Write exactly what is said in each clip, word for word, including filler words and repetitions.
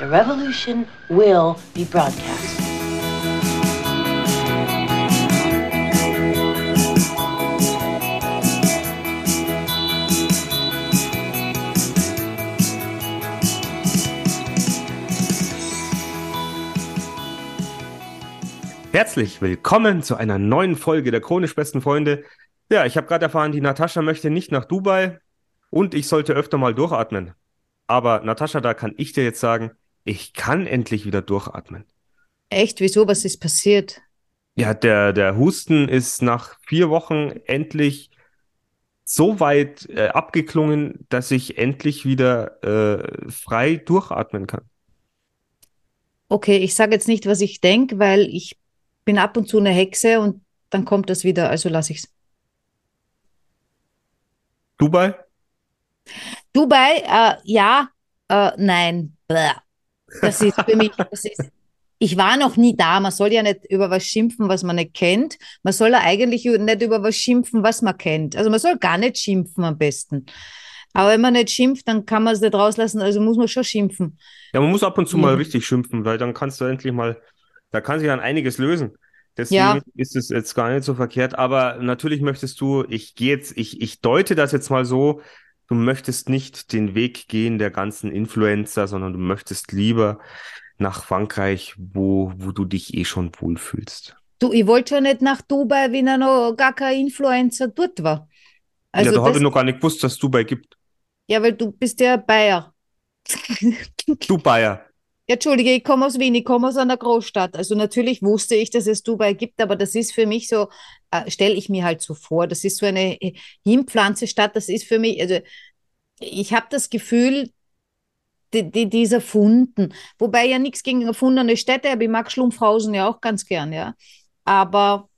The revolution will be broadcast. Herzlich willkommen zu einer neuen Folge der Chronisch Besten Freunde. Ja, ich habe gerade erfahren, die Natascha möchte nicht nach Dubai und ich sollte öfter mal durchatmen. Aber Natascha, da kann ich dir jetzt sagen, ich kann endlich wieder durchatmen. Echt? Wieso? Was ist passiert? Ja, der, der Husten ist nach vier Wochen endlich so weit äh, abgeklungen, dass ich endlich wieder äh, frei durchatmen kann. Okay, ich sage jetzt nicht, was ich denke, weil ich bin ab und zu eine Hexe und dann kommt das wieder, also lasse ich's. Dubai? Dubai, äh, ja, äh, nein, Bläh. Das ist für mich, das ist, ich war noch nie da, man soll ja nicht über was schimpfen, was man nicht kennt, man soll ja eigentlich nicht über was schimpfen, was man kennt, also man soll gar nicht schimpfen am besten, aber wenn man nicht schimpft, dann kann man es nicht rauslassen, also muss man schon schimpfen. Ja, man muss ab und zu mal richtig schimpfen, weil dann kannst du endlich mal, da kann sich dann einiges lösen. Deswegen ja. Ist es jetzt gar nicht so verkehrt, aber natürlich möchtest du, ich gehe jetzt, ich, ich deute das jetzt mal so, du möchtest nicht den Weg gehen der ganzen Influencer, sondern du möchtest lieber nach Frankreich, wo, wo du dich eh schon wohlfühlst. Du, ich wollte ja nicht nach Dubai, wenn er noch gar kein Influencer dort war. Also ja, da habe ich noch gar nicht gewusst, dass es Dubai gibt. Ja, weil du bist ja Bayer. Du Bayer. Ja, Entschuldige, ich komme aus Wien, ich komme aus einer Großstadt. Also natürlich wusste ich, dass es Dubai gibt, aber das ist für mich so, äh, stelle ich mir halt so vor, das ist so eine Himmelpflanzenstadt, das ist für mich, also ich habe das Gefühl, die, die, die ist erfunden. Wobei ja nichts gegen erfundene Städte, aber ich mag Schlumpfhausen ja auch ganz gern, ja. Aber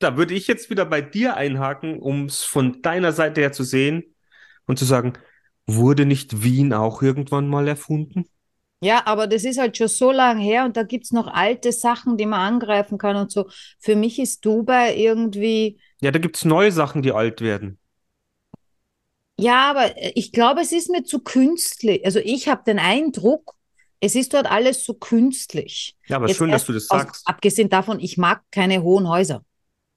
da würde ich jetzt wieder bei dir einhaken, um es von deiner Seite her zu sehen und zu sagen, wurde nicht Wien auch irgendwann mal erfunden? Ja, aber das ist halt schon so lange her und da gibt es noch alte Sachen, die man angreifen kann und so. Für mich ist Dubai irgendwie... Ja, da gibt es neue Sachen, die alt werden. Ja, aber ich glaube, es ist mir zu künstlich. Also ich habe den Eindruck, es ist dort alles so künstlich. Ja, aber jetzt schön, dass du das aus, sagst. Abgesehen davon, ich mag keine hohen Häuser.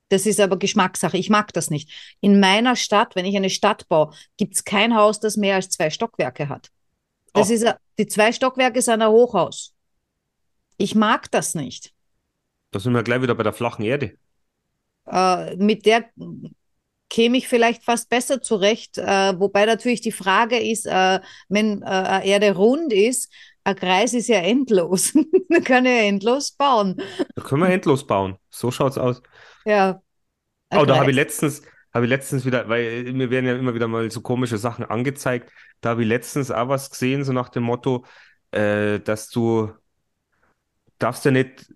Das ist aber Geschmackssache. Ich mag das nicht. In meiner Stadt, wenn ich eine Stadt baue, gibt es kein Haus, das mehr als zwei Stockwerke hat. Das ist, die zwei Stockwerke sind ein Hochhaus. Ich mag das nicht. Da sind wir gleich wieder bei der flachen Erde. Äh, mit der käme ich vielleicht fast besser zurecht. Äh, wobei natürlich die Frage ist, äh, wenn äh, Erde rund ist, ein Kreis ist ja endlos. Man kann ja endlos bauen. Da können wir endlos bauen. So schaut's aus. Ja. Oh, da habe ich letztens... Habe ich letztens wieder, weil mir werden ja immer wieder mal so komische Sachen angezeigt, da habe ich letztens auch was gesehen, so nach dem Motto, äh, dass du darfst ja nicht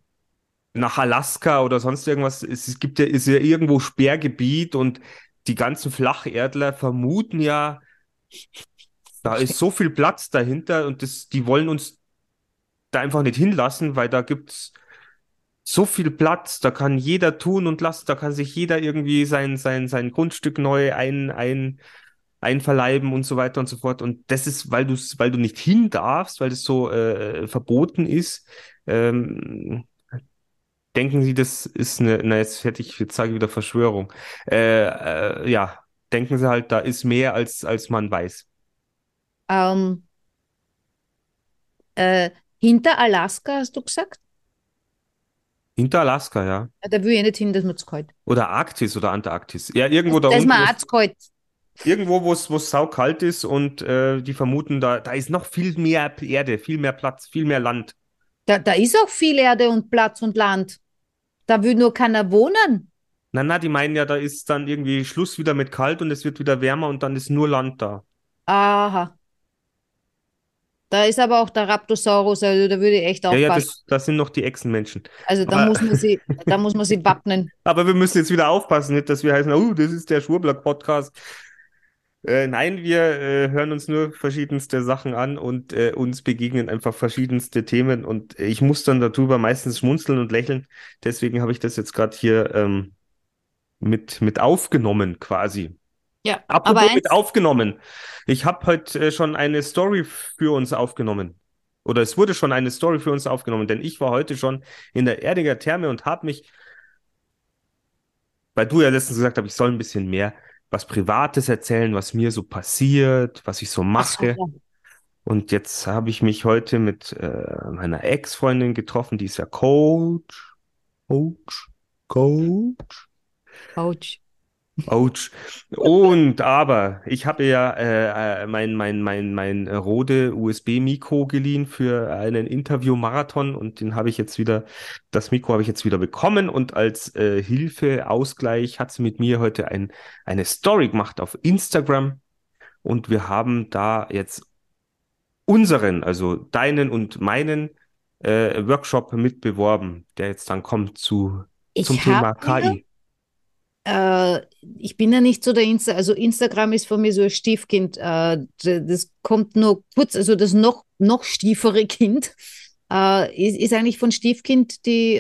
nach Alaska oder sonst irgendwas, es gibt ja, ist ja irgendwo Sperrgebiet und die ganzen Flacherdler vermuten ja, da ist so viel Platz dahinter und das, die wollen uns da einfach nicht hinlassen, weil da gibt es so viel Platz, da kann jeder tun und lassen, da kann sich jeder irgendwie sein, sein, sein Grundstück neu ein, ein, einverleiben und so weiter und so fort. Und das ist, weil du weil du nicht hin darfst, weil das so äh, verboten ist, ähm, denken sie, das ist eine, na jetzt fertig, jetzt sage ich wieder Verschwörung. Äh, äh, ja, denken sie halt, da ist mehr als, als man weiß. Um, äh, hinter Alaska, hast du gesagt? Hinter Alaska, ja. Ja. Da will ich nicht hin, dass man es kalt. Oder Arktis oder Antarktis. Ja, irgendwo da das unten. Dass man irgendwo, wo es saukalt ist und äh, die vermuten, da, da ist noch viel mehr Erde, viel mehr Platz, viel mehr Land. Da, da ist auch viel Erde und Platz und Land. Da will nur keiner wohnen. Na, na, die meinen ja, da ist dann irgendwie Schluss wieder mit kalt und es wird wieder wärmer und dann ist nur Land da. Aha. Da ist aber auch der Raptosaurus, also da würde ich echt aufpassen. Ja, ja, das, das sind noch die Echsenmenschen. Also da, aber, muss man sie, da muss man sie wappnen. Aber wir müssen jetzt wieder aufpassen, nicht, dass wir heißen, oh, das ist der Schwurbler-Podcast. Äh, nein, wir äh, hören uns nur verschiedenste Sachen an und äh, uns begegnen einfach verschiedenste Themen. Und ich muss dann darüber meistens schmunzeln und lächeln. Deswegen habe ich das jetzt gerade hier ähm, mit, mit aufgenommen quasi. Ja, apropos aber mit aufgenommen. Ich habe heute äh, schon eine Story für uns aufgenommen. oder es wurde schon eine Story für uns aufgenommen, denn ich war heute schon in der Erdinger Therme und habe mich, weil du ja letztens gesagt hast, ich soll ein bisschen mehr was Privates erzählen, was mir so passiert, was ich so mache. Und jetzt habe ich mich heute mit äh, meiner Ex-Freundin getroffen, die ist ja Coach, Coach, Coach, Coach. Ouch. Und aber ich habe ja äh, mein mein mein mein Rode U S B-Mikro geliehen für einen Interview-Marathon und den habe ich jetzt wieder, das Mikro habe ich jetzt wieder bekommen und als äh, Hilfe, Ausgleich hat sie mit mir heute ein, eine Story gemacht auf Instagram und wir haben da jetzt unseren, also deinen und meinen äh, Workshop mitbeworben, der jetzt dann kommt zu zum ich Thema K I. Ich bin ja nicht so der Insta, also Instagram ist von mir so ein Stiefkind, das kommt nur kurz, also das noch, noch stiefere Kind ist eigentlich von Stiefkind die,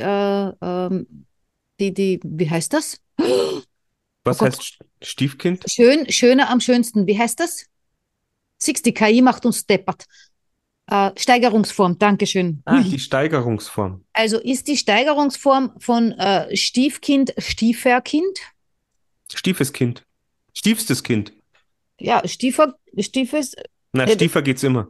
die, die wie heißt das? Was oh heißt Stiefkind? Schön, schöner am schönsten, wie heißt das? Siehst du, die K I macht uns deppert. Steigerungsform, Dankeschön. Ah, die Steigerungsform. Also ist die Steigerungsform von äh, Stiefkind Stieferkind? Stiefes Kind. Stiefstes Kind. Ja, Stiefer, Stiefes. Na, äh, Stiefer geht's immer.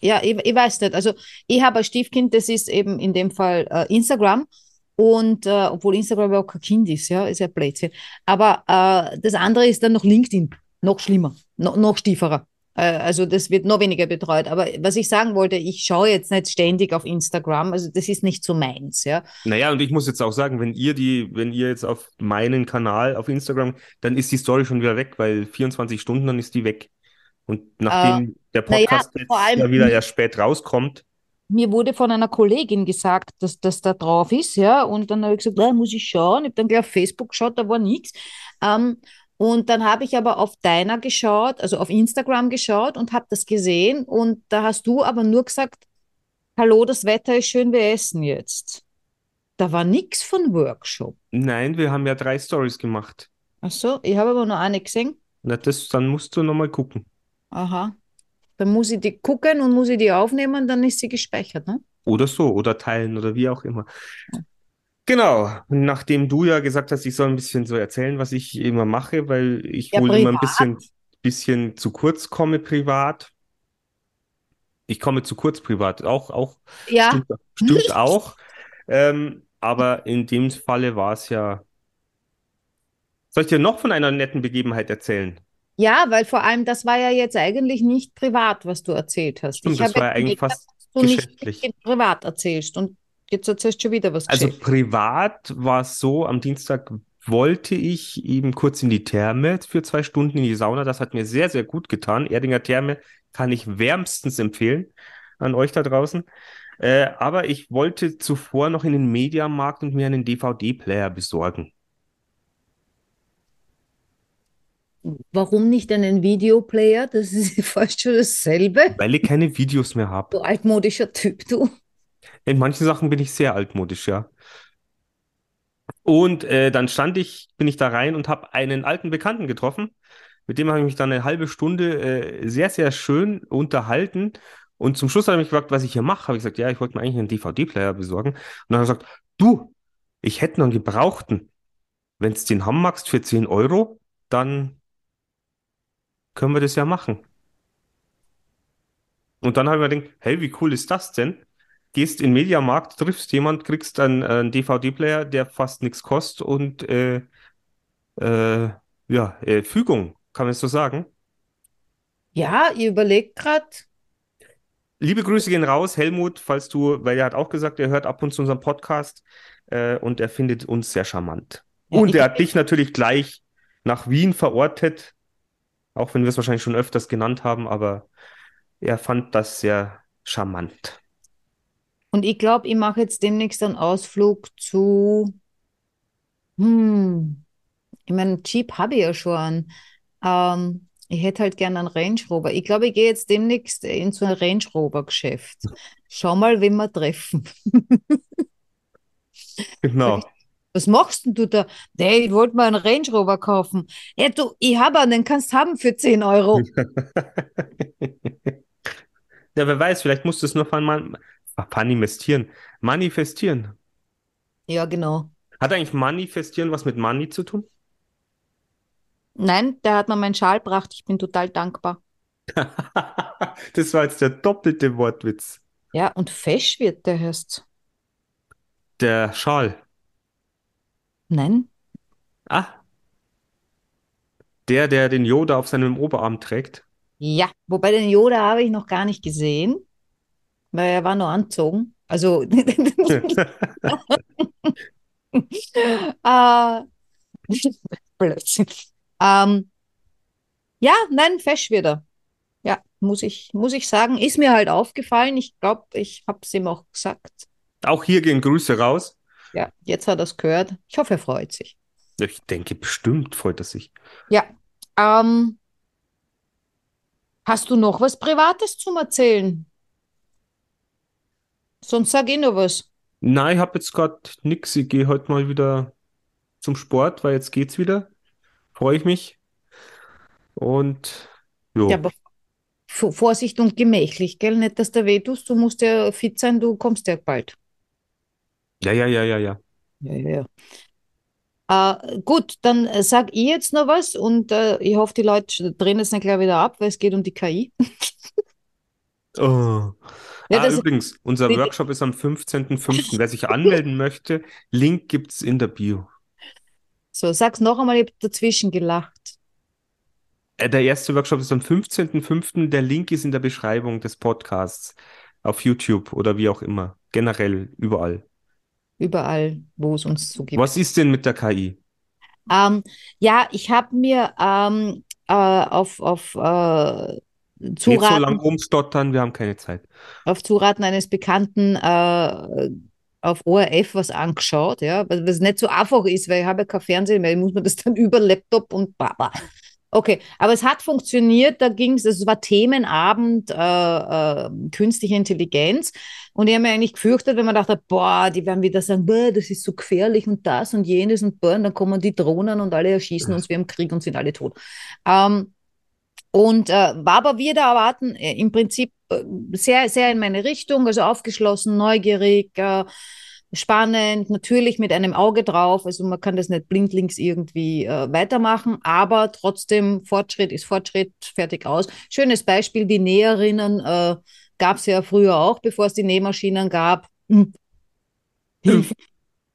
Ja, ich, ich weiß nicht. Also ich habe ein Stiefkind, das ist eben in dem Fall äh, Instagram. Und äh, obwohl Instagram ja auch kein Kind ist, ja, ist ja Blödsinn. Aber äh, das andere ist dann noch LinkedIn. Noch schlimmer, no, noch stieferer. Also das wird noch weniger betreut. Aber was ich sagen wollte, ich schaue jetzt nicht ständig auf Instagram. Also das ist nicht so meins, ja. Naja, und ich muss jetzt auch sagen, wenn ihr die, wenn ihr jetzt auf meinen Kanal auf Instagram, dann ist die Story schon wieder weg, weil vierundzwanzig Stunden, dann ist die weg. Und nachdem äh, der Podcast ja, jetzt vor allem, ja wieder erst spät rauskommt. Mir wurde von einer Kollegin gesagt, dass das da drauf ist, ja. Und dann habe ich gesagt, da muss ich schauen. Ich habe dann gleich auf Facebook geschaut, da war nichts. Ähm, Und dann habe ich aber auf deiner geschaut, also auf Instagram geschaut und habe das gesehen. Und da hast du aber nur gesagt, hallo, das Wetter ist schön, wir essen jetzt. Da war nichts von Workshop. Nein, wir haben ja drei Stories gemacht. Ach so, ich habe aber nur eine gesehen. Na, das, dann musst du nochmal gucken. Aha, dann muss ich die gucken und muss ich die aufnehmen, dann ist sie gespeichert, ne? Oder so, oder teilen oder wie auch immer. Ja. Genau, nachdem du ja gesagt hast, ich soll ein bisschen so erzählen, was ich immer mache, weil ich ja, wohl privat. immer ein bisschen, bisschen zu kurz komme privat. Ich komme zu kurz privat, auch, auch ja. stimmt, stimmt auch. Ähm, aber in dem Falle war es ja... Soll ich dir noch von einer netten Begebenheit erzählen? Ja, weil vor allem, das war ja jetzt eigentlich nicht privat, was du erzählt hast. Stimmt, ich das war ja eigentlich fast dass du geschäftlich. Nicht privat erzählst und jetzt erzählst du schon wieder was. Also privat war es so, am Dienstag wollte ich eben kurz in die Therme für zwei Stunden in die Sauna. Das hat mir sehr, sehr gut getan. Erdinger Therme kann ich wärmstens empfehlen an euch da draußen. Äh, aber ich wollte zuvor noch in den Mediamarkt und mir einen D V D-Player besorgen. Warum nicht einen Videoplayer? Das ist fast schon dasselbe. Weil ich keine Videos mehr habe. Du altmodischer Typ, du. In manchen Sachen bin ich sehr altmodisch, ja. Und äh, dann stand ich, bin ich da rein und habe einen alten Bekannten getroffen. Mit dem habe ich mich dann eine halbe Stunde äh, sehr, sehr schön unterhalten. Und zum Schluss hat er mich gefragt, was ich hier mache. Habe ich gesagt, ja, ich wollte mir eigentlich einen D V D-Player besorgen. Und dann hat er gesagt, du, ich hätte noch einen gebrauchten. Wenn du den haben magst für zehn Euro, dann können wir das ja machen. Und dann habe ich mir gedacht, hey, wie cool ist das denn? Gehst in den Mediamarkt, triffst jemand, kriegst einen, einen D V D-Player, der fast nichts kostet und äh, äh, ja, äh, Fügung, kann man es so sagen? Ja, ihr überlegt gerade. Liebe Grüße gehen raus, Helmut, falls du, weil er hat auch gesagt, er hört ab und zu unseren Podcast äh, und er findet uns sehr charmant. Ja, und er hat dich natürlich gleich nach Wien verortet, auch wenn wir es wahrscheinlich schon öfters genannt haben, aber er fand das sehr charmant. Und ich glaube, ich mache jetzt demnächst einen Ausflug zu, hm, ich meine, Jeep habe ich ja schon an. Ähm, ich hätte halt gerne einen Range Rover. Ich glaube, ich gehe jetzt demnächst in so ein Range Rover Geschäft. Schau mal, wen wir treffen. Genau. Was machst denn du da? Hey, ich wollte mal einen Range Rover kaufen. Ja, du, ich habe einen, den kannst du haben für zehn Euro. Ja, wer weiß, vielleicht musst du es nur von man manifestieren. Manifestieren. Ja, genau. Hat eigentlich manifestieren was mit Money zu tun? Nein, der hat mir meinen Schal gebracht. Ich bin total dankbar. Das war jetzt der doppelte Wortwitz. Ja, und fesch wird der heißt. Der Schal. Nein. Ah. Der, der den Yoda auf seinem Oberarm trägt. Ja, wobei den Yoda habe ich noch gar nicht gesehen, weil er war nur anzogen. Also. äh, Blödsinn. Ähm, ja, nein, fesch wird er. Ja, muss ich, muss ich sagen, ist mir halt aufgefallen. Ich glaube, ich habe es ihm auch gesagt. Auch hier gehen Grüße raus. Ja, jetzt hat er es gehört. Ich hoffe, er freut sich. Ich denke, bestimmt freut er sich. Ja. Ähm, hast du noch was Privates zum Erzählen? Sonst sag ich noch was. Nein, ich habe jetzt gerade nichts. Ich gehe heute mal wieder zum Sport, weil jetzt geht's wieder. Freue ich mich. Und jo. Ja, aber v- Vorsicht und gemächlich, gell? Nicht, dass du weh tust. Du musst ja fit sein, du kommst ja bald. Ja, ja, ja, ja, ja. Ja, ja, ja. Äh, gut, dann äh, sag ich jetzt noch was und äh, ich hoffe, die Leute drehen es nicht gleich wieder ab, weil es geht um die K I. Oh. Ja, ah, übrigens, unser die, Workshop ist am fünfzehnten fünften Wer sich anmelden möchte, Link gibt es in der Bio. So, sag's noch einmal, ich habe dazwischen gelacht. Äh, der erste Workshop ist am fünfzehnten fünften Der Link ist in der Beschreibung des Podcasts auf YouTube oder wie auch immer. Generell, überall. Überall, wo es uns so gibt. Was ist denn mit der K I? Ähm, ja, ich habe mir ähm, äh, auf, auf äh, Zuraten... Nicht so lange rumstottern, wir haben keine Zeit. Auf Zuraten eines Bekannten äh, auf O R F was angeschaut, ja, was nicht so einfach ist, weil ich habe ja kein Fernsehen mehr, ich muss mir das dann über Laptop und baba. Okay, aber es hat funktioniert, da ging es, es war Themenabend, äh, äh, künstliche Intelligenz und ich habe mir eigentlich gefürchtet, wenn man dachte, boah, die werden wieder sagen, boah, das ist so gefährlich und das und jenes und boah, und dann kommen die Drohnen und alle erschießen uns wie im Krieg und sind alle tot. Ähm, und äh, war aber wir da erwarten, äh, im Prinzip äh, sehr, sehr in meine Richtung, also aufgeschlossen, neugierig, äh, spannend, natürlich mit einem Auge drauf, also man kann das nicht blindlings irgendwie äh, weitermachen, aber trotzdem Fortschritt ist Fortschritt, fertig aus. Schönes Beispiel, die Näherinnen äh, gab es ja früher auch, bevor es die Nähmaschinen gab. Hm. Hilfe.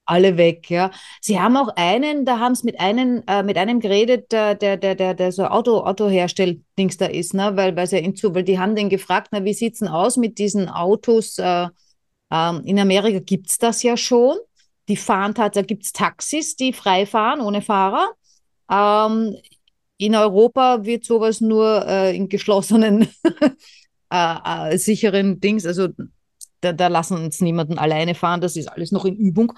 Alle weg, ja. Sie haben auch einen, da haben es mit, äh, mit einem geredet, der, der, der, der so Auto, Autoherstell-Dings da ist, ne? Weil, weil, ja zu, weil die haben den gefragt, na, wie sieht es denn aus mit diesen Autos? Äh, ähm, in Amerika gibt es das ja schon. Die fahren tatsächlich, da gibt es Taxis, die frei fahren, ohne Fahrer. Ähm, in Europa wird sowas nur äh, in geschlossenen, äh, äh, sicheren Dings, also Da, da lassen uns niemanden alleine fahren, das ist alles noch in Übung.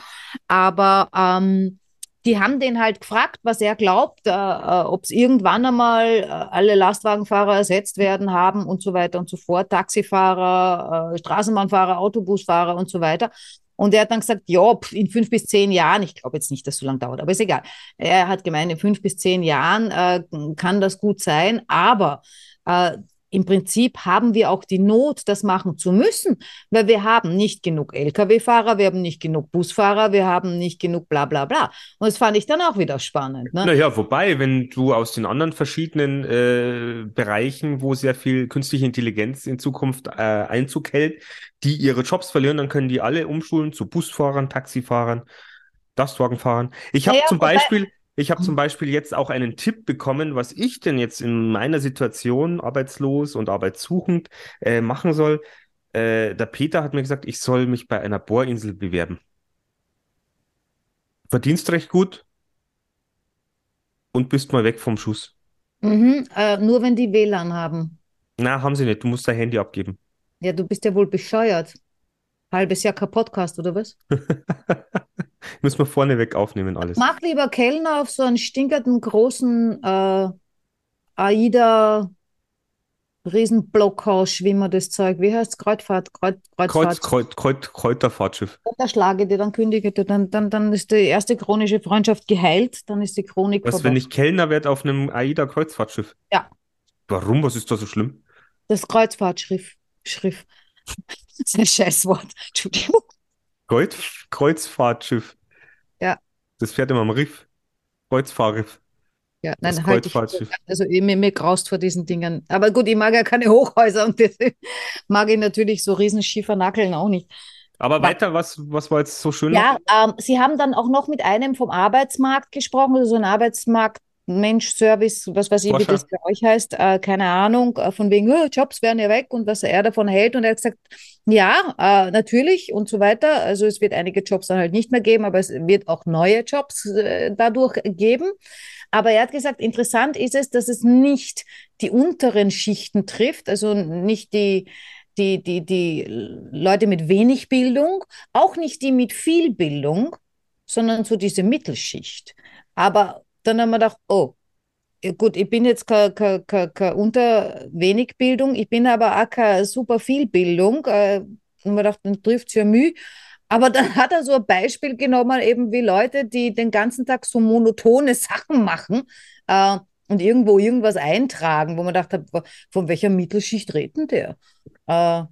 Aber ähm, die haben den halt gefragt, was er glaubt, äh, ob es irgendwann einmal äh, alle Lastwagenfahrer ersetzt werden haben und so weiter und so fort, Taxifahrer, äh, Straßenbahnfahrer, Autobusfahrer und so weiter. Und er hat dann gesagt, ja, pf, in fünf bis zehn Jahren, ich glaube jetzt nicht, dass es so lange dauert, aber ist egal. Er hat gemeint, in fünf bis zehn Jahren äh, kann das gut sein, aber äh, im Prinzip haben wir auch die Not, das machen zu müssen, weil wir haben nicht genug L K W-Fahrer, wir haben nicht genug Busfahrer, wir haben nicht genug bla bla bla. Und das fand ich dann auch wieder spannend. Ne? Naja, wobei, wenn du aus den anderen verschiedenen äh, Bereichen, wo sehr viel künstliche Intelligenz in Zukunft äh, Einzug hält, die ihre Jobs verlieren, dann können die alle umschulen zu Busfahrern, Taxifahrern, Lastwagenfahrern. Ich habe naja, zum Beispiel... Ich habe zum Beispiel jetzt auch einen Tipp bekommen, was ich denn jetzt in meiner Situation, arbeitslos und arbeitssuchend, äh, machen soll. Äh, der Peter hat mir gesagt, ich soll mich bei einer Bohrinsel bewerben. Verdienst recht gut und bist mal weg vom Schuss. Mhm, äh, nur wenn die W L A N haben. Na, haben sie nicht. Du musst dein Handy abgeben. Ja, du bist ja wohl bescheuert. Halbes Jahr kein Podcast, oder was? Müssen wir vorneweg aufnehmen alles. Mach lieber Kellner auf so einen stinkernden großen äh, AIDA-Riesenblockhaus, wie man das Zeug, wie heißt es? Kreuzfahrt, Kreuz, Kreuzfahrt. Kreuz, Kreuz, Kreuz, Kräuterfahrtschiff. Da schlage ich dir, dann kündige ich dir, dann, dann, dann ist die erste chronische Freundschaft geheilt, dann ist die Chronik vorbei. Was, wenn ich Kellner werde auf einem AIDA-Kreuzfahrtschiff? Ja. Warum? Was ist da so schlimm? Das Kreuzfahrtschiff. Schiff. Das ist ein Scheißwort. Entschuldigung. Kreuz, Kreuzfahrtschiff. Ja. Das fährt immer am Riff. Kreuzfahrriff. Ja, nein, das halt ich, also mir, mir graust vor diesen Dingern. Aber gut, ich mag ja keine Hochhäuser und deswegen mag ich natürlich so riesenschiefer Nackeln auch nicht. Aber, Aber weiter, was, was war jetzt so schön? Ja, ähm, Sie haben dann auch noch mit einem vom Arbeitsmarkt gesprochen, also so ein Arbeitsmarkt-Mensch-Service, was weiß ich, Forscher, wie das bei euch heißt, äh, keine Ahnung, äh, von wegen, oh, Jobs werden ja weg und was er davon hält. Und er hat gesagt, ja, äh, natürlich und so weiter. Also es wird einige Jobs dann halt nicht mehr geben, aber es wird auch neue Jobs äh, dadurch geben. Aber er hat gesagt, interessant ist es, dass es nicht die unteren Schichten trifft, also nicht die, die, die, die Leute mit wenig Bildung, auch nicht die mit viel Bildung, sondern so diese Mittelschicht. Aber dann haben wir gedacht, oh, gut, ich bin jetzt keine ke, ke, ke unter wenig Bildung, ich bin aber auch keine super viel Bildung. Und wir gedacht, dann trifft es ja Mühe. Aber dann hat er so ein Beispiel genommen, eben wie Leute, die den ganzen Tag so monotone Sachen machen äh, und irgendwo irgendwas eintragen, wo man dachte, von welcher Mittelschicht reden der? Äh, ja,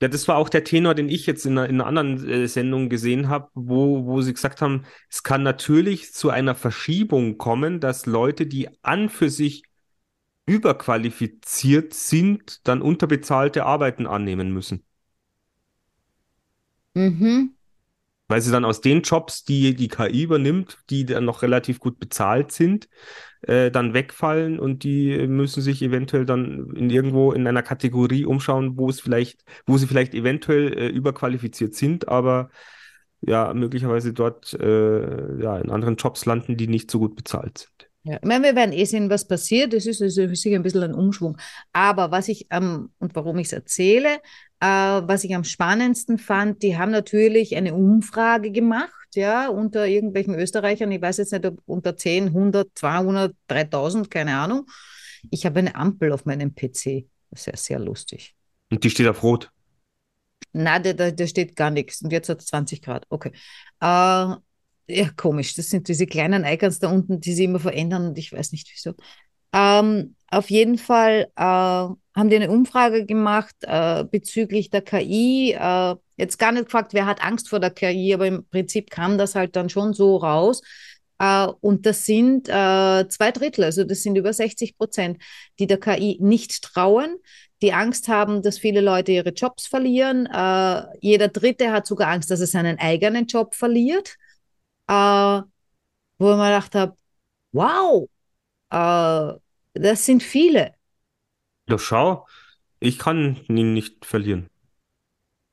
das war auch der Tenor, den ich jetzt in einer, in einer anderen äh, Sendung gesehen habe, wo, wo sie gesagt haben, es kann natürlich zu einer Verschiebung kommen, dass Leute, die an für sich überqualifiziert sind, dann unterbezahlte Arbeiten annehmen müssen. Mhm. Weil sie dann aus den Jobs, die die K I übernimmt, die dann noch relativ gut bezahlt sind, äh, dann wegfallen und die müssen sich eventuell dann in irgendwo in einer Kategorie umschauen, wo es vielleicht, wo sie vielleicht eventuell äh, überqualifiziert sind, aber ja, möglicherweise dort äh, ja, in anderen Jobs landen, die nicht so gut bezahlt sind. Ja, ich meine, wir werden eh sehen, was passiert. Das ist, das ist sicher ein bisschen ein Umschwung. Aber was ich ähm, und warum ich es erzähle, äh, was ich am spannendsten fand, die haben natürlich eine Umfrage gemacht, ja, unter irgendwelchen Österreichern. Ich weiß jetzt nicht, ob unter zehn, hundert, zweihundert, dreitausend, keine Ahnung. Ich habe eine Ampel auf meinem P C. Das ist ja sehr lustig. Und die steht auf Rot? Nein, da, da steht gar nichts. Und jetzt hat es zwanzig Grad. Okay. Äh, Ja, komisch. Das sind diese kleinen Icons da unten, die sie immer verändern und ich weiß nicht wieso. Ähm, auf jeden Fall äh, haben die eine Umfrage gemacht äh, bezüglich der K I. Äh, jetzt gar nicht gefragt, wer hat Angst vor der K I, aber im Prinzip kam das halt dann schon so raus. Äh, und das sind äh, zwei Drittel, also das sind über sechzig Prozent, die der K I nicht trauen, die Angst haben, dass viele Leute ihre Jobs verlieren. Äh, jeder Dritte hat sogar Angst, dass er seinen eigenen Job verliert. Uh, wo ich mir gedacht habe, wow, uh, das sind viele. Doch schau, ich kann ihn nicht verlieren.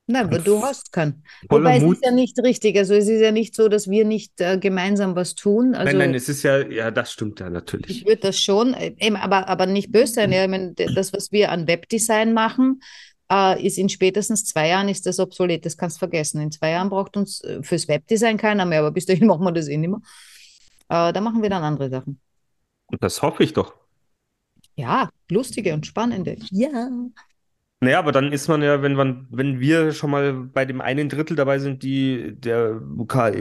Nein, aber du hast keinen. Wobei Mut. Es ist ja nicht richtig, also es ist ja nicht so, dass wir nicht äh, gemeinsam was tun. Also, nein, nein, es ist ja, ja, das stimmt ja natürlich. Ich würde das schon, eben, aber, aber nicht böse sein. Ja, ich mein, das, was wir an Webdesign machen, Uh, ist in spätestens zwei Jahren ist das obsolet, das kannst du vergessen. In zwei Jahren braucht uns fürs Webdesign keiner mehr, aber bis dahin machen wir das eh nicht mehr. Uh, da machen wir dann andere Sachen. Und das hoffe ich doch. Ja, lustige und spannende. Ja. Naja, aber dann ist man ja, wenn, man, wenn wir schon mal bei dem einen Drittel dabei sind, die der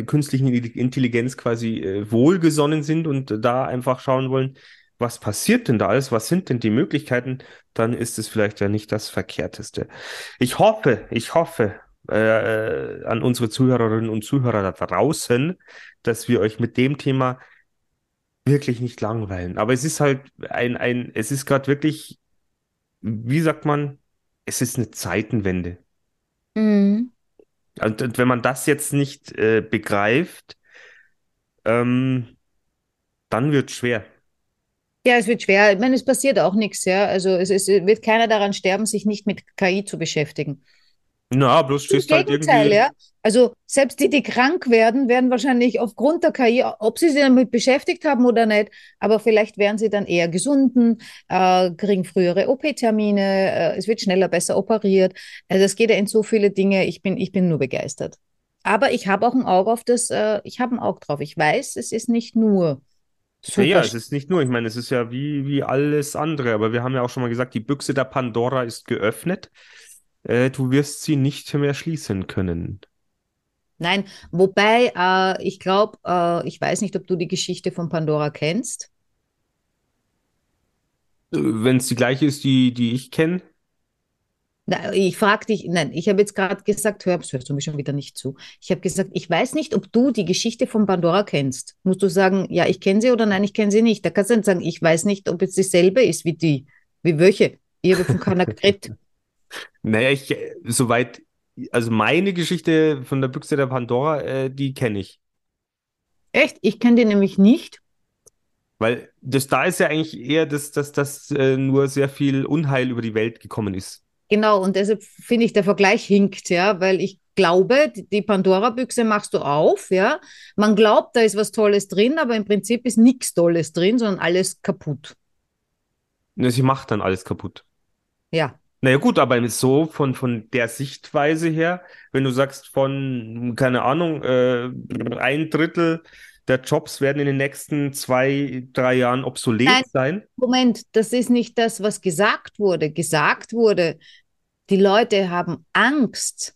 künstlichen Intelligenz quasi äh, wohlgesonnen sind und da einfach schauen wollen, was passiert denn da alles? Was sind denn die Möglichkeiten? Dann ist es vielleicht ja nicht das Verkehrteste. Ich hoffe, ich hoffe äh, an unsere Zuhörerinnen und Zuhörer da draußen, dass wir euch mit dem Thema wirklich nicht langweilen. Aber es ist halt ein, ein, es ist gerade wirklich, wie sagt man, es ist eine Zeitenwende. Mhm. Und, und wenn man das jetzt nicht äh, begreift, ähm, dann wird es schwer. Ja, es wird schwer. Ich meine, es passiert auch nichts, ja. Also es, es wird keiner daran sterben, sich nicht mit K I zu beschäftigen. Na, bloß stehst halt irgendwie... Ja? Also selbst die, die krank werden, werden wahrscheinlich aufgrund der K I, ob sie sich damit beschäftigt haben oder nicht, aber vielleicht werden sie dann eher gesunden, äh, kriegen frühere O P-Termine, äh, es wird schneller, besser operiert. Also es geht ja in so viele Dinge. Ich bin, ich bin nur begeistert. Aber ich habe auch ein Auge auf das, äh, ich habe ein Auge drauf. Ich weiß, es ist nicht nur... Ja, ja, es ist nicht nur, ich meine, es ist ja wie, wie alles andere, aber wir haben ja auch schon mal gesagt, die Büchse der Pandora ist geöffnet, äh, du wirst sie nicht mehr schließen können. Nein, wobei, äh, ich glaube, äh, ich weiß nicht, ob du die Geschichte von Pandora kennst. Wenn es die gleiche ist, die, die ich kenne? Na, ich frage dich, nein, ich habe jetzt gerade gesagt, hör, hörst du mir schon wieder nicht zu. Ich habe gesagt, ich weiß nicht, ob du die Geschichte von Pandora kennst. Musst du sagen, ja, ich kenne sie oder nein, ich kenne sie nicht. Da kannst du dann sagen, ich weiß nicht, ob es dieselbe ist wie die, wie welche. Ich habe von keiner geredet. Naja, ich, soweit, also meine Geschichte von der Büchse der Pandora, äh, die kenne ich. Echt? Ich kenne die nämlich nicht. Weil das da ist ja eigentlich eher, dass das dass, äh, nur sehr viel Unheil über die Welt gekommen ist. Genau, und deshalb finde ich, der Vergleich hinkt, ja, weil ich glaube, die Pandora-Büchse machst du auf, ja. Man glaubt, da ist was Tolles drin, aber im Prinzip ist nichts Tolles drin, sondern alles kaputt. Ne, sie macht dann alles kaputt. Ja. Naja gut, aber so von, von der Sichtweise her, wenn du sagst, von, keine Ahnung, äh, ein Drittel der Jobs werden in den nächsten zwei, drei Jahren obsolet Nein, sein. Moment, das ist nicht das, was gesagt wurde. Gesagt wurde, die Leute haben Angst,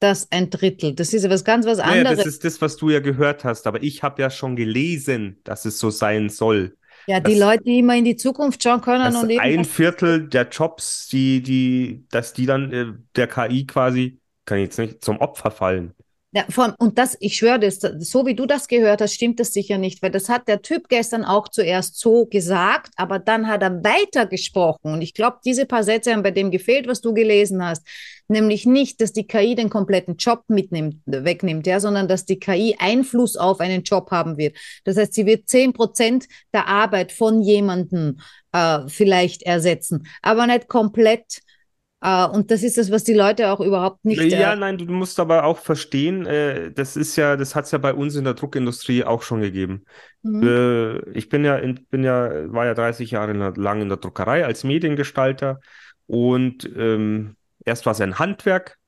dass ein Drittel, das ist ja was ganz was anderes. Naja, das ist das, was du ja gehört hast, aber ich habe ja schon gelesen, dass es so sein soll. Ja, die dass, Leute, die immer in die Zukunft schauen können. Und ein Viertel der Jobs, die, die, dass die dann äh, der K I quasi, kann ich jetzt nicht, zum Opfer fallen. Ja, von, und das, ich schwöre, das, so wie du das gehört hast, stimmt das sicher nicht, weil das hat der Typ gestern auch zuerst so gesagt, aber dann hat er weitergesprochen. Und ich glaube, diese paar Sätze haben bei dem gefehlt, was du gelesen hast. Nämlich nicht, dass die K I den kompletten Job mitnimmt, wegnimmt, ja, sondern dass die K I Einfluss auf einen Job haben wird. Das heißt, sie wird zehn Prozent der Arbeit von jemandem äh, vielleicht ersetzen, aber nicht komplett. Uh, und das ist das, was die Leute auch überhaupt nicht... Ja, äh, nein, du musst aber auch verstehen, äh, das ist ja, das hat es ja bei uns in der Druckindustrie auch schon gegeben. Mhm. Äh, ich bin ja, in, bin ja, war ja dreißig Jahre lang in der Druckerei als Mediengestalter und ähm, erst war es ein Handwerk,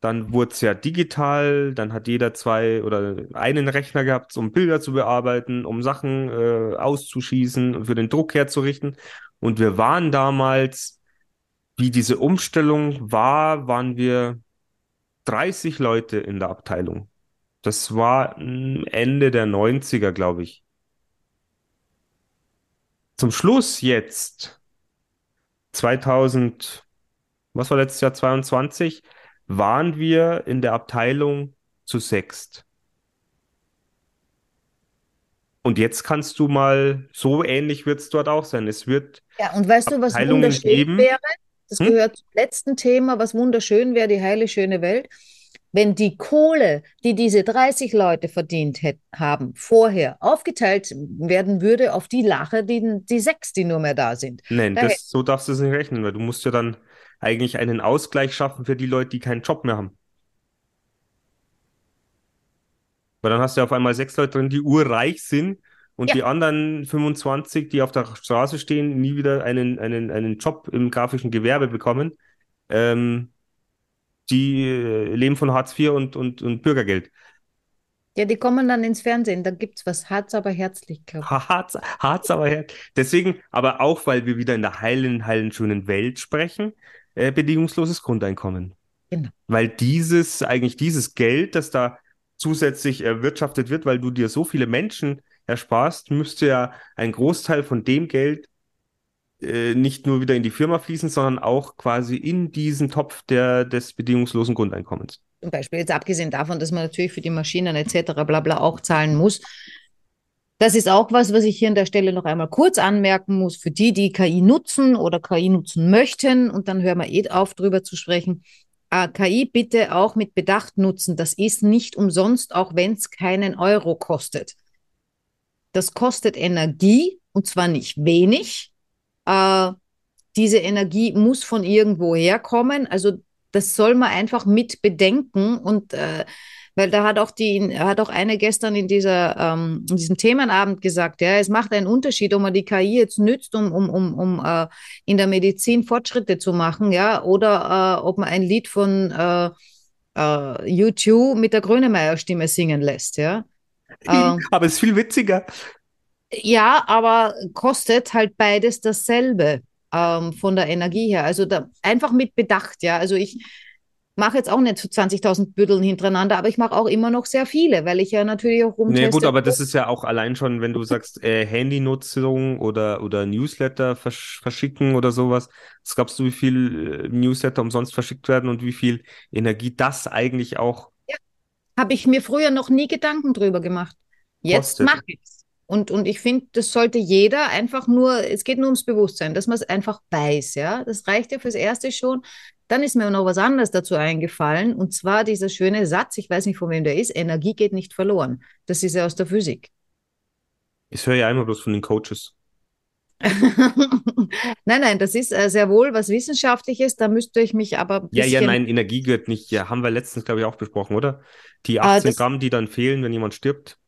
dann wurde es ja digital, dann hat jeder zwei oder einen Rechner gehabt, um Bilder zu bearbeiten, um Sachen äh, auszuschießen, für den Druck herzurichten. Und wir waren damals... Wie diese Umstellung war, waren wir dreißig Leute in der Abteilung. Das war Ende der neunziger, glaube ich. Zum Schluss jetzt, zweitausend, was war letztes Jahr, zweiundzwanzig, waren wir in der Abteilung zu sechst. Und jetzt kannst du mal, so ähnlich wird es dort auch sein. Es wird ja, und weißt du, was Abteilungen geben. Wäre? Das gehört zum letzten Thema, was wunderschön wäre, die heile, schöne Welt. Wenn die Kohle, die diese dreißig Leute verdient hätten, haben, vorher aufgeteilt werden würde auf die Lache, die, die sechs, die nur mehr da sind. Nein, da das, so darfst du es nicht rechnen, weil du musst ja dann eigentlich einen Ausgleich schaffen für die Leute, die keinen Job mehr haben. Weil dann hast du ja auf einmal sechs Leute drin, die urreich sind und ja. Die anderen fünfundzwanzig, die auf der Straße stehen, nie wieder einen, einen, einen Job im grafischen Gewerbe bekommen, ähm, die äh, leben von Hartz vier und, und, und Bürgergeld. Ja, die kommen dann ins Fernsehen, da gibt es was, Harz, aber herzlich. Harz, Harz, aber herzlich. Deswegen, aber auch, weil wir wieder in der heilen, heilen, schönen Welt sprechen, äh, bedingungsloses Grundeinkommen. Genau. Weil dieses, eigentlich dieses Geld, das da zusätzlich erwirtschaftet wird, weil du dir so viele Menschen ersparst, müsste ja ein Großteil von dem Geld äh, nicht nur wieder in die Firma fließen, sondern auch quasi in diesen Topf der, des bedingungslosen Grundeinkommens. Zum Beispiel jetzt abgesehen davon, dass man natürlich für die Maschinen et cetera bla bla auch zahlen muss. Das ist auch was, was ich hier an der Stelle noch einmal kurz anmerken muss, für die, die K I nutzen oder K I nutzen möchten, und dann hören wir eh auf, drüber zu sprechen. K I bitte auch mit Bedacht nutzen. Das ist nicht umsonst, auch wenn es keinen Euro kostet. Das kostet Energie, und zwar nicht wenig. Äh, diese Energie muss von irgendwo herkommen. Also das soll man einfach mit bedenken. Und äh, weil da hat auch, die, hat auch eine gestern in, dieser, ähm, in diesem Themenabend gesagt, ja, es macht einen Unterschied, ob man die K I jetzt nützt, um, um, um, um äh, in der Medizin Fortschritte zu machen, ja, oder äh, ob man ein Lied von äh, äh, U zwei mit der Grönemeyer-Stimme singen lässt, ja. Aber es ist viel witziger. Ja, aber kostet halt beides dasselbe ähm, von der Energie her. Also da, einfach mit Bedacht, ja. Also ich mache jetzt auch nicht zu zwanzigtausend Bütteln hintereinander, aber ich mache auch immer noch sehr viele, weil ich ja natürlich auch rumteste. Nee, gut, aber das ist ja auch allein schon, wenn du sagst, äh, Handynutzung oder, oder Newsletter versch- verschicken oder sowas. Es gabst du, wie viel Newsletter umsonst verschickt werden und wie viel Energie das eigentlich auch... Ja, habe ich mir früher noch nie Gedanken drüber gemacht. Jetzt mache ich es. Und, und ich finde, das sollte jeder einfach nur, es geht nur ums Bewusstsein, dass man es einfach weiß, ja. Das reicht ja fürs Erste schon. Dann ist mir noch was anderes dazu eingefallen, und zwar dieser schöne Satz, ich weiß nicht, von wem der ist, Energie geht nicht verloren. Das ist ja aus der Physik. Ich höre ja immer bloß von den Coaches. Nein, nein, das ist äh, sehr wohl was Wissenschaftliches, da müsste ich mich aber ein bisschen... Ja, ja, nein, Energie geht nicht, ja, haben wir letztens, glaube ich, auch besprochen, oder? Die achtzehn äh, das... Gramm, die dann fehlen, wenn jemand stirbt.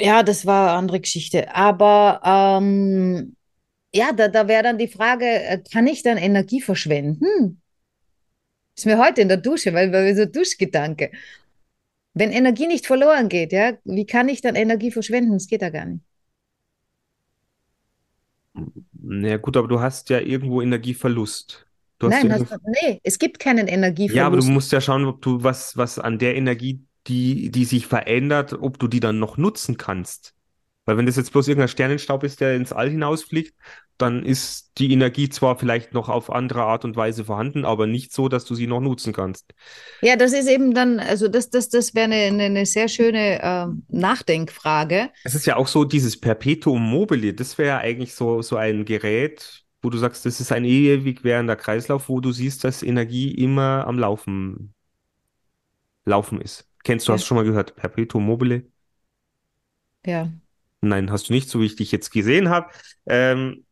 Ja, das war eine andere Geschichte, aber... Ähm, ja, da, da wäre dann die Frage, kann ich dann Energie verschwenden? Ist mir heute in der Dusche, weil wir so Duschgedanke. Wenn Energie nicht verloren geht, ja, wie kann ich dann Energie verschwenden? Das geht ja gar nicht. Na ja, gut, aber du hast ja irgendwo Energieverlust. Du hast Nein, irgendwo... hast du, nee, es gibt keinen Energieverlust. Ja, aber du musst ja schauen, ob du was, was an der Energie, die, die sich verändert, ob du die dann noch nutzen kannst. Weil wenn das jetzt bloß irgendein Sternenstaub ist, der ins All hinausfliegt, dann ist die Energie zwar vielleicht noch auf andere Art und Weise vorhanden, aber nicht so, dass du sie noch nutzen kannst. Ja, das ist eben dann, also das, das, das wäre eine, eine sehr schöne äh, Nachdenkfrage. Es ist ja auch so dieses Perpetuum mobile, das wäre ja eigentlich so, so ein Gerät, wo du sagst, das ist ein ewig währender Kreislauf, wo du siehst, dass Energie immer am Laufen, Laufen ist. Kennst du, ja. Hast du schon mal gehört, Perpetuum mobile? Ja. Nein, hast du nicht, so wie ich dich jetzt gesehen habe. Ähm,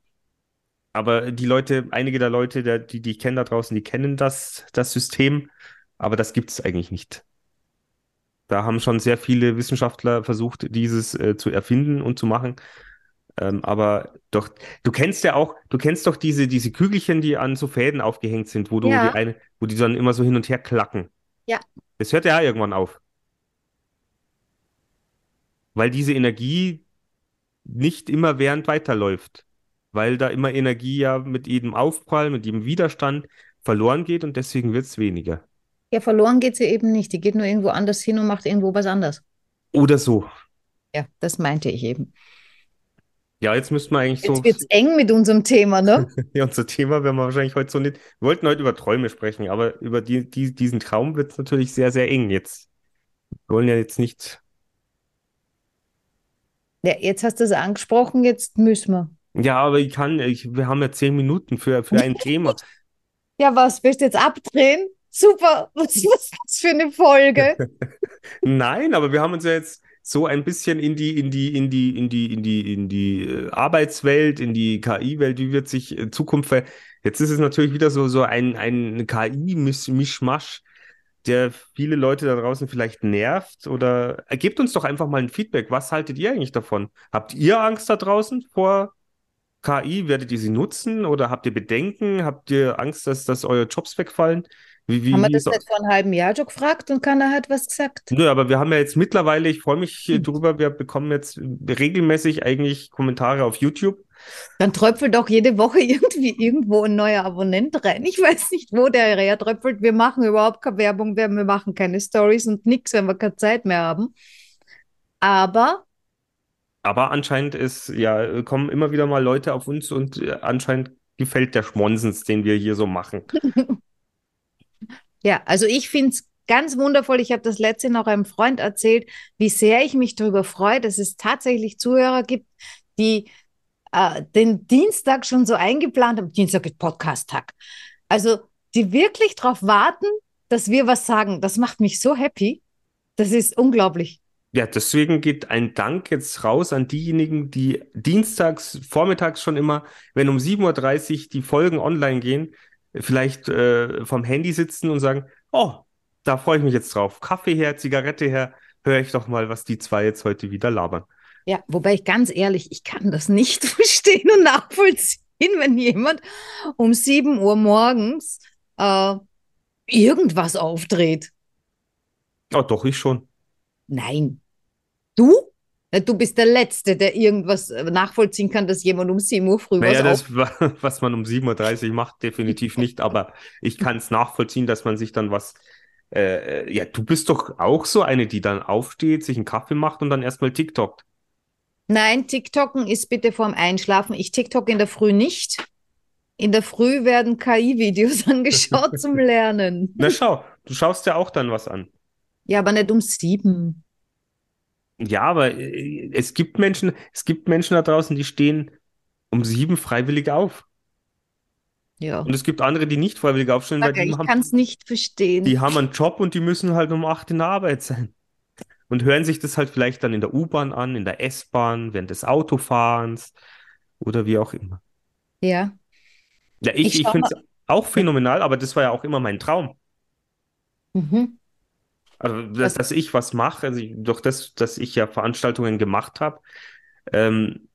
aber die Leute, einige der Leute, der, die, die ich kenne da draußen, die kennen das, das System, aber das gibt es eigentlich nicht. Da haben schon sehr viele Wissenschaftler versucht, dieses äh, zu erfinden und zu machen. Ähm, aber doch, du kennst ja auch, du kennst doch diese, diese Kügelchen, die an so Fäden aufgehängt sind, wo du ja. die eine, wo die dann immer so hin und her klacken. Ja. Das hört ja irgendwann auf. Weil diese Energie nicht immer während weiterläuft, weil da immer Energie ja mit jedem Aufprall, mit jedem Widerstand verloren geht und deswegen wird es weniger. Ja, verloren geht sie eben nicht. Die geht nur irgendwo anders hin und macht irgendwo was anderes. Oder so. Ja, das meinte ich eben. Ja, jetzt müssten wir eigentlich jetzt so... Jetzt wird es eng mit unserem Thema, ne? Ja, unser Thema werden wir wahrscheinlich heute so nicht... Wir wollten heute über Träume sprechen, aber über die, die, diesen Traum wird es natürlich sehr, sehr eng jetzt. Wir wollen ja jetzt nicht... Ja, jetzt hast du es angesprochen, jetzt müssen wir. Ja, aber ich kann, ich, wir haben ja zehn Minuten für, für ein Thema. Ja, was, willst du jetzt abdrehen? Super, was ist das für eine Folge? Nein, aber wir haben uns ja jetzt so ein bisschen in die, in die, in die, in die, in die, in die Arbeitswelt, in die K I-Welt, wie wird sich Zukunft ver... Jetzt ist es natürlich wieder so, so ein, ein K I-Mischmasch, der viele Leute da draußen vielleicht nervt, oder gebt uns doch einfach mal ein Feedback. Was haltet ihr eigentlich davon? Habt ihr Angst da draußen vor K I? Werdet ihr sie nutzen oder habt ihr Bedenken? Habt ihr Angst, dass, dass eure Jobs wegfallen? Wie, wie, haben wir das so- nicht vor einem halben Jahr schon gefragt und keiner hat was gesagt? Nö, aber wir haben ja jetzt mittlerweile, ich freue mich hm. drüber, wir bekommen jetzt regelmäßig eigentlich Kommentare auf YouTube. Dann tröpfelt doch jede Woche irgendwie irgendwo ein neuer Abonnent rein. Ich weiß nicht, wo der her tröpfelt. Wir machen überhaupt keine Werbung, wir machen keine Stories und nichts, wenn wir keine Zeit mehr haben. Aber... Aber anscheinend ist, ja, kommen immer wieder mal Leute auf uns und anscheinend gefällt der Schmonsens, den wir hier so machen. Ja, also ich finde es ganz wundervoll. Ich habe das letzte noch einem Freund erzählt, wie sehr ich mich darüber freue, dass es tatsächlich Zuhörer gibt, die... den Dienstag schon so eingeplant haben. Dienstag ist Podcast-Tag. Also die wirklich darauf warten, dass wir was sagen. Das macht mich so happy. Das ist unglaublich. Ja, deswegen geht ein Dank jetzt raus an diejenigen, die dienstags, vormittags schon immer, wenn um sieben Uhr dreißig die Folgen online gehen, vielleicht äh, vom Handy sitzen und sagen, oh, da freue ich mich jetzt drauf. Kaffee her, Zigarette her, höre ich doch mal, was die zwei jetzt heute wieder labern. Ja, wobei ich ganz ehrlich, ich kann das nicht verstehen und nachvollziehen, wenn jemand um sieben Uhr morgens äh, irgendwas aufdreht. Ja, doch, ich schon. Nein. Du? Du bist der Letzte, der irgendwas nachvollziehen kann, dass jemand um sieben Uhr früh naja, was aufdreht. Naja, das, was man um sieben Uhr dreißig macht, definitiv nicht, aber ich kann es nachvollziehen, dass man sich dann was Äh, ja, du bist doch auch so eine, die dann aufsteht, sich einen Kaffee macht und dann erstmal TikTokt. Nein, TikToken ist bitte vorm Einschlafen. Ich TikTok in der Früh nicht. In der Früh werden K I-Videos angeschaut zum Lernen. Na schau, du schaust ja auch dann was an. Ja, aber nicht um sieben. Ja, aber es gibt Menschen, es gibt Menschen da draußen, die stehen um sieben freiwillig auf. Ja. Und es gibt andere, die nicht freiwillig aufstehen. Sag, weil die ich kann es nicht verstehen. Die haben einen Job und die müssen halt um acht in der Arbeit sein. Und hören sich das halt vielleicht dann in der U-Bahn an, in der S-Bahn, während des Autofahrens oder wie auch immer. Ja. Ja, ich, ich, ich finde es auch phänomenal, aber das war ja auch immer mein Traum. Mhm. Also, dass, dass ich was mache, also ich, durch das, dass ich ja Veranstaltungen gemacht habe, ähm,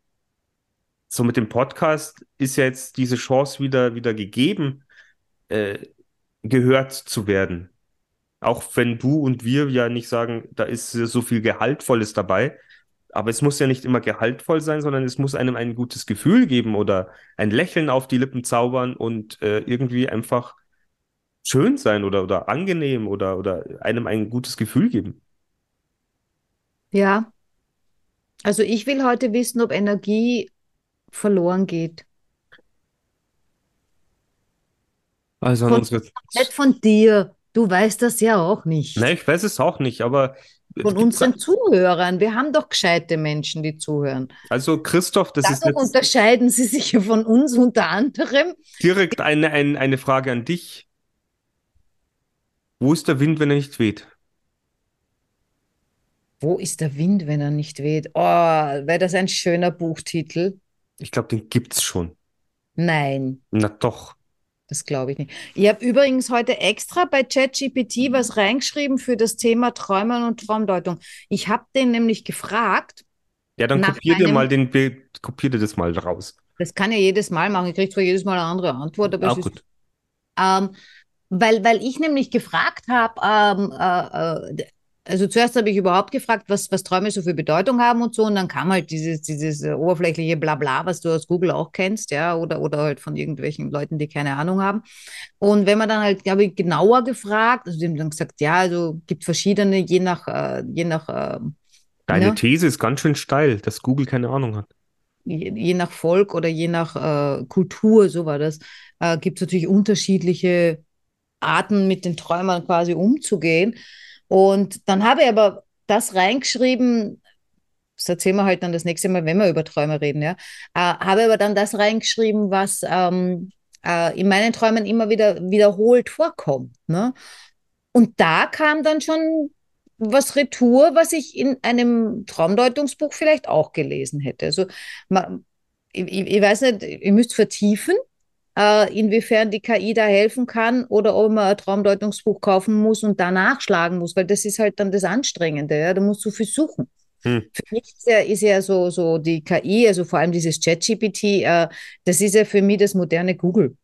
so mit dem Podcast ist ja jetzt diese Chance wieder, wieder gegeben, äh, gehört zu werden. Auch wenn du und wir ja nicht sagen, da ist so viel Gehaltvolles dabei, aber es muss ja nicht immer gehaltvoll sein, sondern es muss einem ein gutes Gefühl geben oder ein Lächeln auf die Lippen zaubern und äh, irgendwie einfach schön sein oder, oder angenehm oder, oder einem ein gutes Gefühl geben. Ja, also ich will heute wissen, ob Energie verloren geht. Also von, nicht von dir. Du weißt das ja auch nicht. Nein, ich weiß es auch nicht, aber... Von unseren Zuhörern. Wir haben doch gescheite Menschen, die zuhören. Also Christoph, das ist... Dadurch unterscheiden sie sich ja von uns unter anderem. Direkt eine, eine, eine Frage an dich. Wo ist der Wind, wenn er nicht weht? Wo ist der Wind, wenn er nicht weht? Oh, wäre das ein schöner Buchtitel. Ich glaube, den gibt's schon. Nein. Na doch. Das glaube ich nicht. Ich habe übrigens heute extra bei ChatGPT was reingeschrieben für das Thema Träumen und Traumdeutung. Ich habe den nämlich gefragt. Ja, dann kopier dir mal den, kopier dir das mal raus. Das kann ja jedes Mal machen. Ich kriege zwar jedes Mal eine andere Antwort, aber auch es gut. Ist, ähm, weil, weil ich nämlich gefragt habe, ähm, äh, also zuerst habe ich überhaupt gefragt, was, was Träume so für Bedeutung haben und so, und dann kam halt dieses, dieses oberflächliche Blabla, was du aus Google auch kennst, ja, oder, oder halt von irgendwelchen Leuten, die keine Ahnung haben. Und wenn man dann halt, glaube ich, genauer gefragt, also die haben dann gesagt, ja, also gibt verschiedene, je nach, äh, je nach... Äh, Deine ne? These ist ganz schön steil, dass Google keine Ahnung hat. Je, je nach Volk oder je nach äh, Kultur, so war das, äh, gibt es natürlich unterschiedliche Arten, mit den Träumern quasi umzugehen. Und dann habe ich aber das reingeschrieben, das erzählen wir halt dann das nächste Mal, wenn wir über Träume reden, ja, äh, habe aber dann das reingeschrieben, was ähm, äh, in meinen Träumen immer wieder wiederholt vorkommt. Ne? Und da kam dann schon was retour, was ich in einem Traumdeutungsbuch vielleicht auch gelesen hätte. Also man, ich, ich weiß nicht, ihr müsst vertiefen, inwiefern die K I da helfen kann oder ob man ein Traumdeutungsbuch kaufen muss und danach schlagen muss, weil das ist halt dann das Anstrengende, ja? Da musst du viel suchen. Hm. Für mich ist ja, ist ja so, so die K I, also vor allem dieses ChatGPT, äh, das ist ja für mich das moderne Google.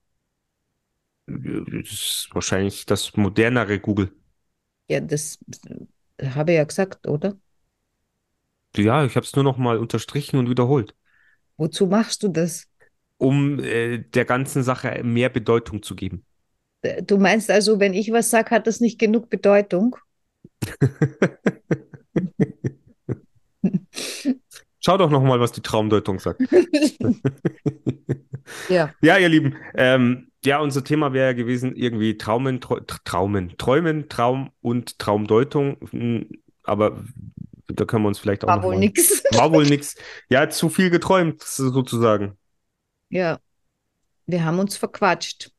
Das ist wahrscheinlich das modernere Google. Ja, das habe ich ja gesagt, oder? Ja, ich habe es nur noch mal unterstrichen und wiederholt. Wozu machst du das? um äh, der ganzen Sache mehr Bedeutung zu geben. Du meinst also, wenn ich was sage, hat das nicht genug Bedeutung? Schau doch nochmal, was die Traumdeutung sagt. Ja. Ja, ihr Lieben, ähm, ja, unser Thema wäre ja gewesen, irgendwie Traumen, Trau- Traumen, Träumen, Traum und Traumdeutung, aber da können wir uns vielleicht auch War noch wohl mal... nix. War wohl nix. Ja, zu viel geträumt, sozusagen. Ja, wir haben uns verquatscht.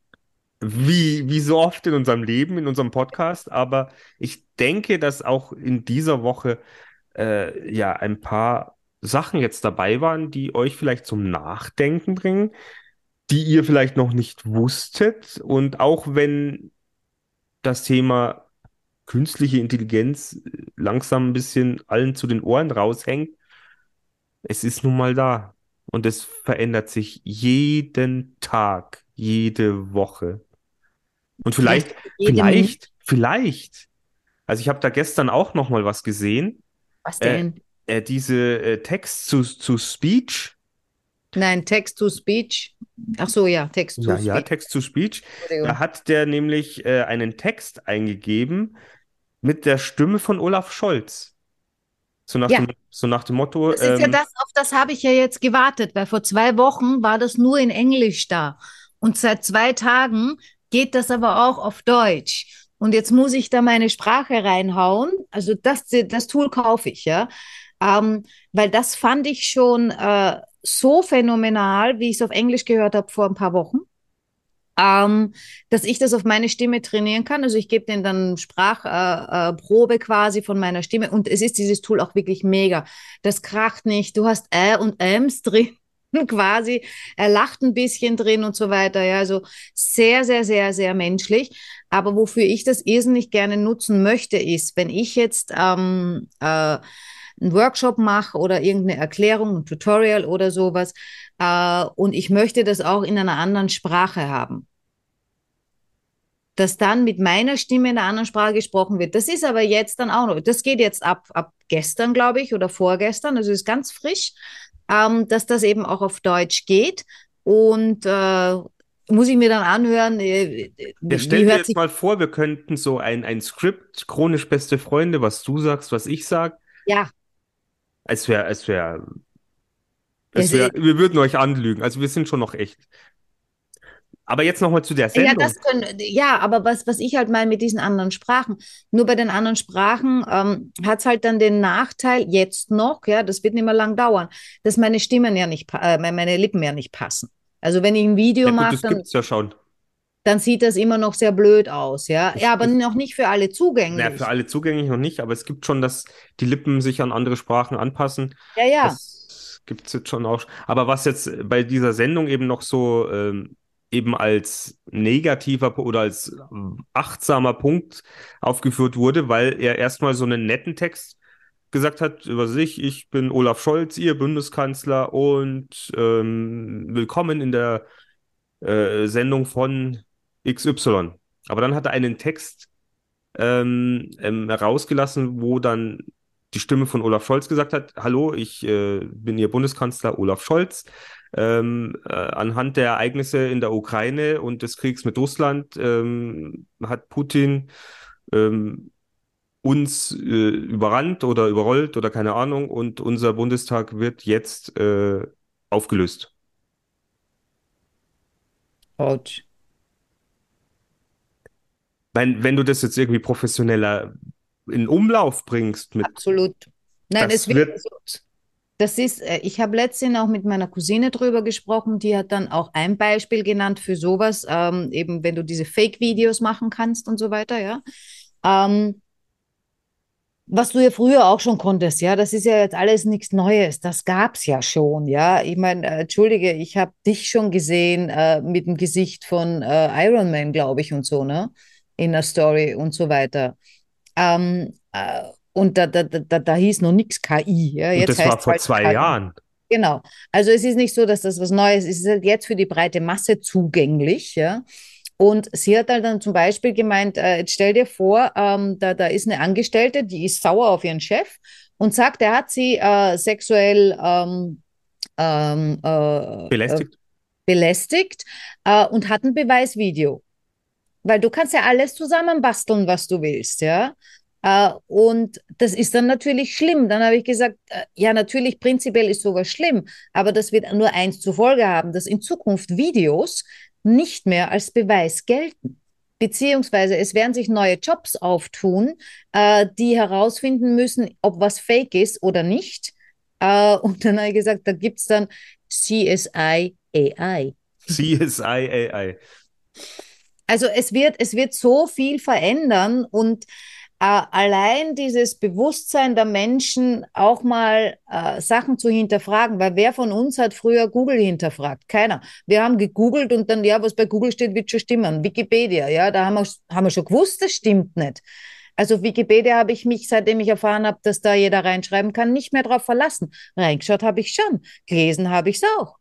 Wie, wie so oft in unserem Leben, in unserem Podcast, aber ich denke, dass auch in dieser Woche äh, ja ein paar Sachen jetzt dabei waren, die euch vielleicht zum Nachdenken bringen, die ihr vielleicht noch nicht wusstet. Und auch wenn das Thema künstliche Intelligenz langsam ein bisschen allen zu den Ohren raushängt, es ist nun mal da. Und es verändert sich jeden Tag, jede Woche. Und vielleicht, vielleicht, vielleicht. Also ich habe da gestern auch noch mal was gesehen. Was denn? Äh, äh, diese äh, Text zu, zu Speech Nein, Text-to-Speech. Ach so, ja, Text-to-Speech. Ja, ja, Text-to-Speech. Da hat der nämlich äh, einen Text eingegeben mit der Stimme von Olaf Scholz. So nach, ja. dem, so nach dem Motto... Das ist ähm, ja das, auf das habe ich ja jetzt gewartet, weil vor zwei Wochen war das nur in Englisch da. Und seit zwei Tagen geht das aber auch auf Deutsch. Und jetzt muss ich da meine Sprache reinhauen. Also das, das Tool kaufe ich, ja. Ähm, weil das fand ich schon äh, so phänomenal, wie ich es auf Englisch gehört habe vor ein paar Wochen, ähm, dass ich das auf meine Stimme trainieren kann. Also ich gebe denen dann Sprachprobe äh, äh, quasi von meiner Stimme. Und es ist dieses Tool auch wirklich mega. Das kracht nicht. Du hast Ä und Äms drin quasi. Er lacht ein bisschen drin und so weiter. Ja, also sehr, sehr, sehr, sehr menschlich. Aber wofür ich das irrsinnig gerne nutzen möchte, ist, wenn ich jetzt... Ähm, äh, einen Workshop mache oder irgendeine Erklärung, ein Tutorial oder sowas äh, und ich möchte das auch in einer anderen Sprache haben. Dass dann mit meiner Stimme in einer anderen Sprache gesprochen wird. Das ist aber jetzt dann auch noch, das geht jetzt ab, ab gestern, glaube ich, oder vorgestern, also ist ganz frisch, ähm, dass das eben auch auf Deutsch geht und äh, muss ich mir dann anhören. Äh, ja, stell dir jetzt mal vor, wir könnten so ein, ein Skript, Chronisch Beste Freunde, was du sagst, was ich sag. Ja. Als wäre, als wäre, als wär, wir würden euch anlügen. Also wir sind schon noch echt. Aber jetzt nochmal zu der Sendung. Ja, das können, ja aber was, was ich halt meine mit diesen anderen Sprachen, nur bei den anderen Sprachen ähm, hat es halt dann den Nachteil, jetzt noch, ja, das wird nicht mehr lang dauern, dass meine Stimmen ja nicht, äh, meine Lippen ja nicht passen. Also wenn ich ein Video ja, mache, das dann, gibt's ja schon. Dann sieht das immer noch sehr blöd aus, ja. Ja, aber noch nicht für alle zugänglich. Ja, für alle zugänglich noch nicht, aber es gibt schon, dass die Lippen sich an andere Sprachen anpassen. Ja, ja. Das gibt es jetzt schon auch. Aber was jetzt bei dieser Sendung eben noch so ähm, eben als negativer oder als achtsamer Punkt aufgeführt wurde, weil er erstmal so einen netten Text gesagt hat über sich, ich bin Olaf Scholz, ihr Bundeskanzler und ähm, willkommen in der äh, Sendung von X Y. Aber dann hat er einen Text ähm, ähm, rausgelassen, wo dann die Stimme von Olaf Scholz gesagt hat, hallo, ich äh, bin Ihr Bundeskanzler Olaf Scholz. Ähm, äh, anhand der Ereignisse in der Ukraine und des Kriegs mit Russland ähm, hat Putin ähm, uns äh, überrannt oder überrollt oder keine Ahnung und unser Bundestag wird jetzt äh, aufgelöst. Autsch. Wenn, wenn du das jetzt irgendwie professioneller in Umlauf bringst. Mit Absolut. Nein, das es wird. So. Das ist, ich habe letztens auch mit meiner Cousine drüber gesprochen, die hat dann auch ein Beispiel genannt für sowas, ähm, eben wenn du diese Fake-Videos machen kannst und so weiter, ja. Ähm, was du ja früher auch schon konntest, ja, das ist ja jetzt alles nichts Neues, das gab's ja schon, ja. Ich meine, äh, entschuldige, ich habe dich schon gesehen äh, mit dem Gesicht von äh, Iron Man, glaube ich, und so, ne? In der Story und so weiter. Ähm, äh, und da, da, da, da hieß noch nichts K I. Ja? Jetzt und das war vor halt zwei K I. Jahren. Genau. Also es ist nicht so, dass das was Neues ist. Es ist halt jetzt für die breite Masse zugänglich. Ja? Und sie hat halt dann zum Beispiel gemeint, äh, jetzt stell dir vor, ähm, da, da ist eine Angestellte, die ist sauer auf ihren Chef und sagt, er hat sie äh, sexuell ähm, ähm, äh, belästigt, äh, belästigt äh, und hat ein Beweisvideo. Weil du kannst ja alles zusammenbasteln, was du willst, ja. Äh, und das ist dann natürlich schlimm. Dann habe ich gesagt, äh, ja, natürlich, prinzipiell ist sowas schlimm, aber das wird nur eins zur Folge haben, dass in Zukunft Videos nicht mehr als Beweis gelten. Beziehungsweise es werden sich neue Jobs auftun, äh, die herausfinden müssen, ob was fake ist oder nicht. Äh, und dann habe ich gesagt, da gibt es dann C S I A I. C S I A I. Also es wird, es wird so viel verändern und äh, allein dieses Bewusstsein der Menschen auch mal äh, Sachen zu hinterfragen, weil wer von uns hat früher Google hinterfragt? Keiner. Wir haben gegoogelt und dann, ja, was bei Google steht, wird schon stimmen. Wikipedia, ja, da haben wir, haben wir schon gewusst, das stimmt nicht. Also auf Wikipedia habe ich mich, seitdem ich erfahren habe, dass da jeder reinschreiben kann, nicht mehr drauf verlassen. Reingeschaut habe ich schon, gelesen habe ich es auch.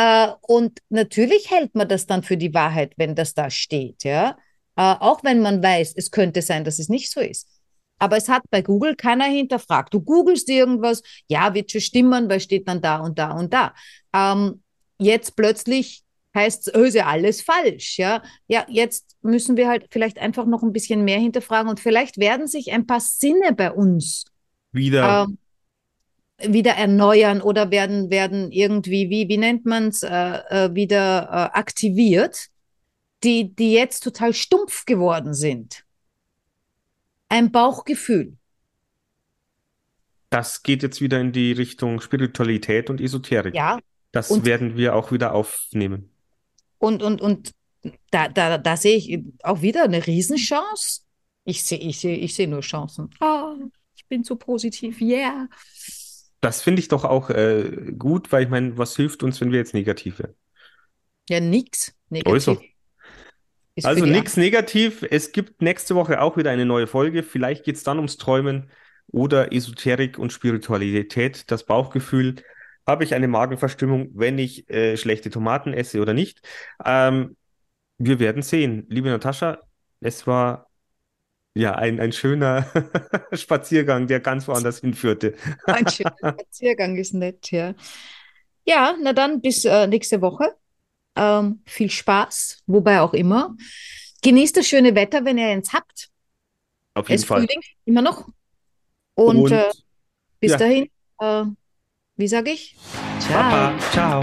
Uh, und natürlich hält man das dann für die Wahrheit, wenn das da steht, ja. Uh, auch wenn man weiß, es könnte sein, dass es nicht so ist. Aber es hat bei Google keiner hinterfragt. Du googelst irgendwas, ja, wird schon stimmen, weil steht dann da und da und da. Um, jetzt plötzlich heißt es, oh, ist ja alles falsch. Ja? Ja, jetzt müssen wir halt vielleicht einfach noch ein bisschen mehr hinterfragen und vielleicht werden sich ein paar Sinne bei uns wieder, äh, wieder erneuern oder werden, werden irgendwie, wie, wie nennt man es, äh, wieder äh, aktiviert, die, die jetzt total stumpf geworden sind. Ein Bauchgefühl. Das geht jetzt wieder in die Richtung Spiritualität und Esoterik. Ja. Das und, werden wir auch wieder aufnehmen. Und, und, und da, da, da sehe ich auch wieder eine Riesenchance. Ich sehe ich sehe, ich sehe nur Chancen. Oh, ich bin so positiv, yeah. Das finde ich doch auch äh, gut, weil ich meine, was hilft uns, wenn wir jetzt negativ werden? Ja, nix negativ. Also. Ist also nichts negativ. Es gibt nächste Woche auch wieder eine neue Folge. Vielleicht geht es dann ums Träumen oder Esoterik und Spiritualität. Das Bauchgefühl. Habe ich eine Magenverstimmung, wenn ich äh, schlechte Tomaten esse oder nicht? Ähm, wir werden sehen. Liebe Natascha, es war ja ein, ein schöner Spaziergang, der ganz woanders hinführte. Ein schöner Spaziergang ist nett, ja. Ja, na dann bis äh, nächste Woche. Ähm, viel Spaß, wobei auch immer. Genießt das schöne Wetter, wenn ihr eins habt. Auf jeden es Fall. Frühling, immer noch. Und, Und äh, bis ja. dahin, äh, wie sage ich? Ciao. Papa, ciao.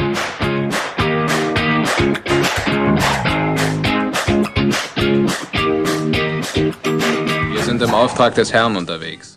Wir sind im Auftrag des Herrn unterwegs.